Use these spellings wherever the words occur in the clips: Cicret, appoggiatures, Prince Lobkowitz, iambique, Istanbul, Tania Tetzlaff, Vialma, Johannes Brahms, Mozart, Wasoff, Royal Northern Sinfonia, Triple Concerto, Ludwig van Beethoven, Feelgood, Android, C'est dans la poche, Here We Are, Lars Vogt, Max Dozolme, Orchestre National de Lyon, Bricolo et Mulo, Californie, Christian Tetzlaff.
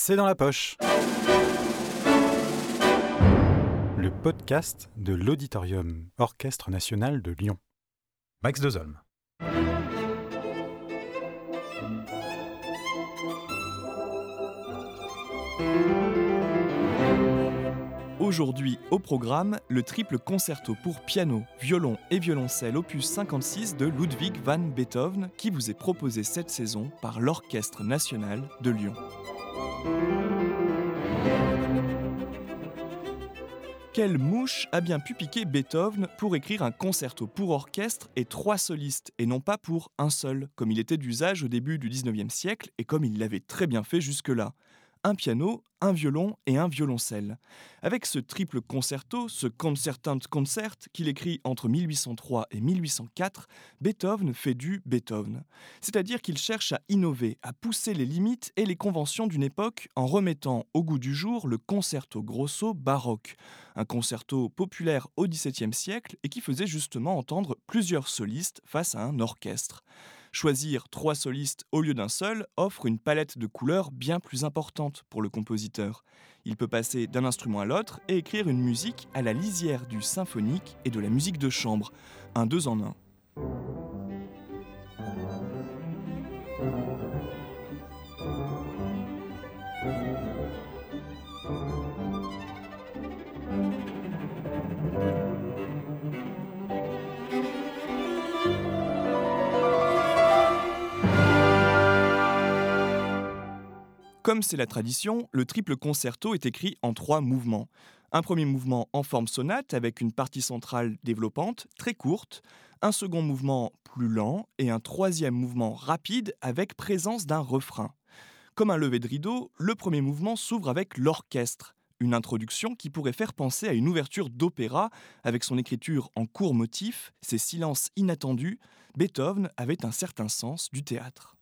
C'est dans la poche, le podcast de l'Auditorium, Orchestre National de Lyon. Max Dozolme. Aujourd'hui, au programme, le triple concerto pour piano, violon et violoncelle opus 56 de Ludwig van Beethoven qui vous est proposé cette saison par l'Orchestre National de Lyon. Quelle mouche a bien pu piquer Beethoven pour écrire un concerto pour orchestre et 3 solistes, et non pas pour un seul, comme il était d'usage au début du XIXe siècle et comme il l'avait très bien fait jusque-là. Un piano, un violon et un violoncelle. Avec ce triple concerto, ce Concertant Concert, qu'il écrit entre 1803 et 1804, Beethoven fait du Beethoven. C'est-à-dire qu'il cherche à innover, à pousser les limites et les conventions d'une époque en remettant au goût du jour le concerto grosso baroque. Un concerto populaire au XVIIe siècle et qui faisait justement entendre plusieurs solistes face à un orchestre. Choisir 3 solistes au lieu d'un seul offre une palette de couleurs bien plus importante pour le compositeur. Il peut passer d'un instrument à l'autre et écrire une musique à la lisière du symphonique et de la musique de chambre, un 2 en 1. Comme c'est la tradition, le triple concerto est écrit en 3 mouvements. Un premier mouvement en forme sonate avec une partie centrale développante, très courte, un second mouvement plus lent et un troisième mouvement rapide avec présence d'un refrain. Comme un lever de rideau, le premier mouvement s'ouvre avec l'orchestre, une introduction qui pourrait faire penser à une ouverture d'opéra avec son écriture en court motif, ses silences inattendus. Beethoven avait un certain sens du théâtre.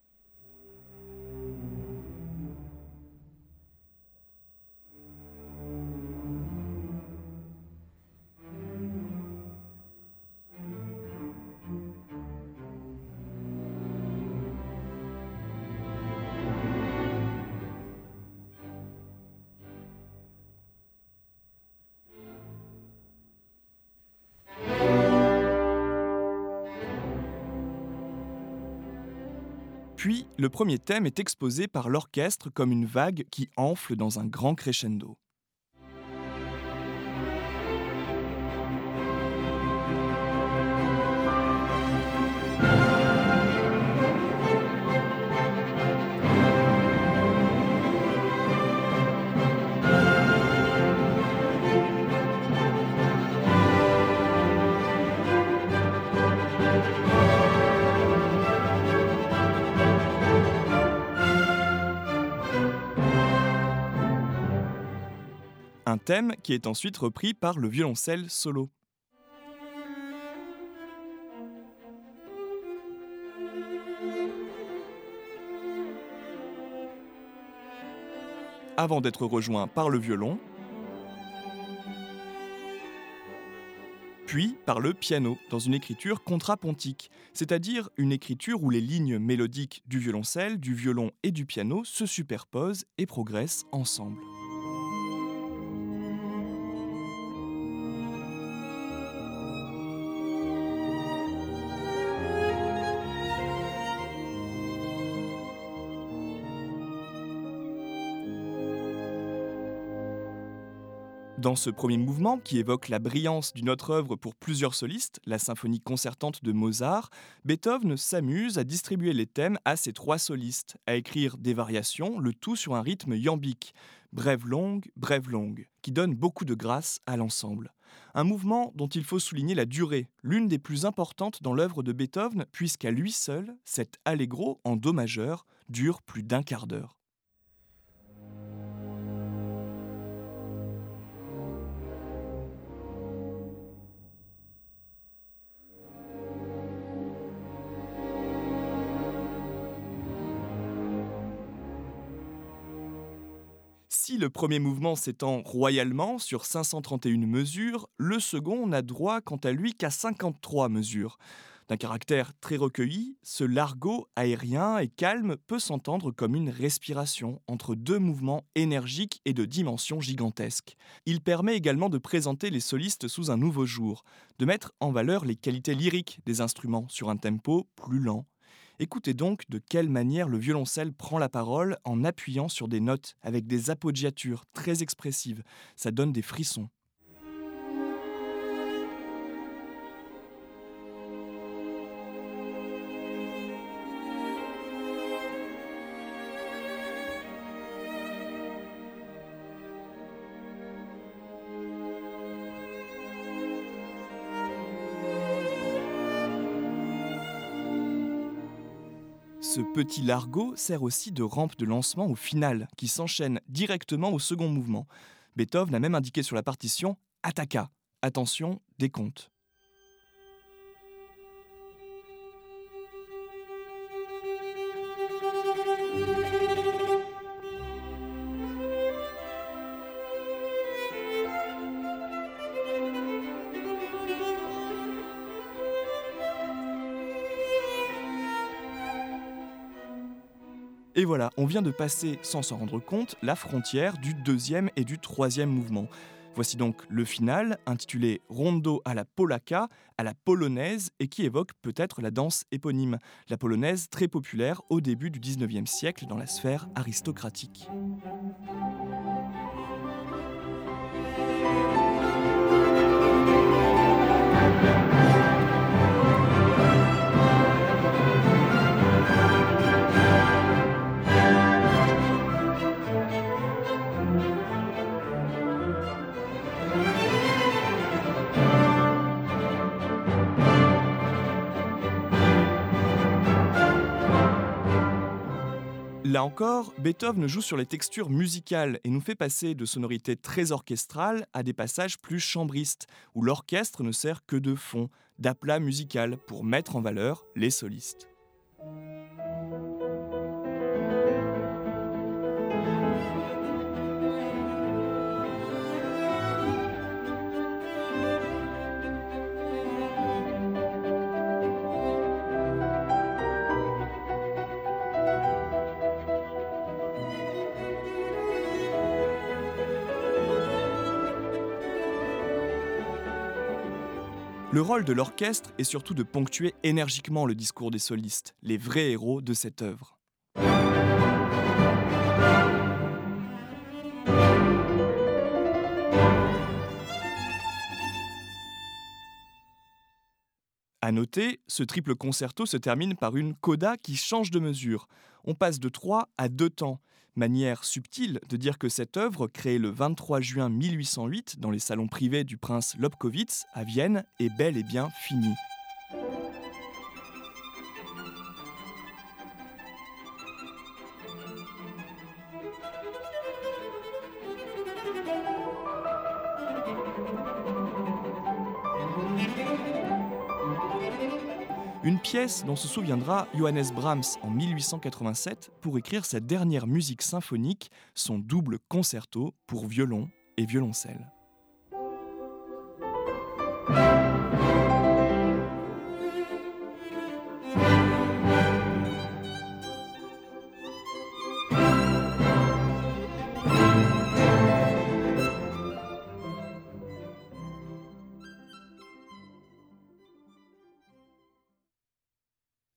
Puis, le premier thème est exposé par l'orchestre comme une vague qui enfle dans un grand crescendo. Un thème qui est ensuite repris par le violoncelle solo. Avant d'être rejoint par le violon, puis par le piano, dans une écriture contrapontique, c'est-à-dire une écriture où les lignes mélodiques du violoncelle, du violon et du piano se superposent et progressent ensemble. Dans ce premier mouvement, qui évoque la brillance d'une autre œuvre pour plusieurs solistes, la symphonie concertante de Mozart, Beethoven s'amuse à distribuer les thèmes à ses 3 solistes, à écrire des variations, le tout sur un rythme iambique, brève longue, qui donne beaucoup de grâce à l'ensemble. Un mouvement dont il faut souligner la durée, l'une des plus importantes dans l'œuvre de Beethoven, puisqu'à lui seul, cet allegro en do majeur dure plus d'1/4 d'heure. Si le premier mouvement s'étend royalement sur 531 mesures, le second n'a droit quant à lui qu'à 53 mesures. D'un caractère très recueilli, ce largo aérien et calme peut s'entendre comme une respiration entre deux mouvements énergiques et de dimensions gigantesques. Il permet également de présenter les solistes sous un nouveau jour, de mettre en valeur les qualités lyriques des instruments sur un tempo plus lent. Écoutez donc de quelle manière le violoncelle prend la parole en appuyant sur des notes avec des appoggiatures très expressives. Ça donne des frissons. Ce petit largo sert aussi de rampe de lancement au final, qui s'enchaîne directement au second mouvement. Beethoven a même indiqué sur la partition « Attacca ». Attention, décompte. Et voilà, on vient de passer, sans s'en rendre compte, la frontière du deuxième et du troisième mouvement. Voici donc le final, intitulé « Rondo à la polacca », à la polonaise, et qui évoque peut-être la danse éponyme, la polonaise très populaire au début du XIXe siècle dans la sphère aristocratique. Là encore, Beethoven joue sur les textures musicales et nous fait passer de sonorités très orchestrales à des passages plus chambristes, où l'orchestre ne sert que de fond, d'aplat musical pour mettre en valeur les solistes. Le rôle de l'orchestre est surtout de ponctuer énergiquement le discours des solistes, les vrais héros de cette œuvre. À noter, ce triple concerto se termine par une coda qui change de mesure. On passe de 3 à 2 temps. Manière subtile de dire que cette œuvre, créée le 23 juin 1808 dans les salons privés du prince Lobkowitz à Vienne, est bel et bien finie. Une pièce dont se souviendra Johannes Brahms en 1887 pour écrire sa dernière musique symphonique, son double concerto pour violon et violoncelle.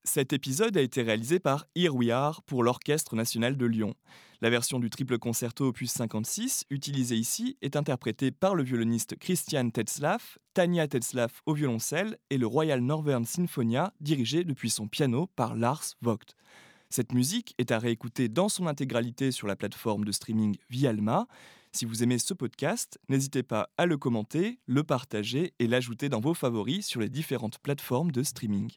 Cet épisode a été réalisé par Here We Are pour l'Orchestre National de Lyon. La version du triple concerto opus 56, utilisée ici, est interprétée par le violoniste Christian Tetzlaff, Tania Tetzlaff au violoncelle et le Royal Northern Sinfonia, dirigé depuis son piano par Lars Vogt. Cette musique est à réécouter dans son intégralité sur la plateforme de streaming Vialma. Si vous aimez ce podcast, n'hésitez pas à le commenter, le partager et l'ajouter dans vos favoris sur les différentes plateformes de streaming.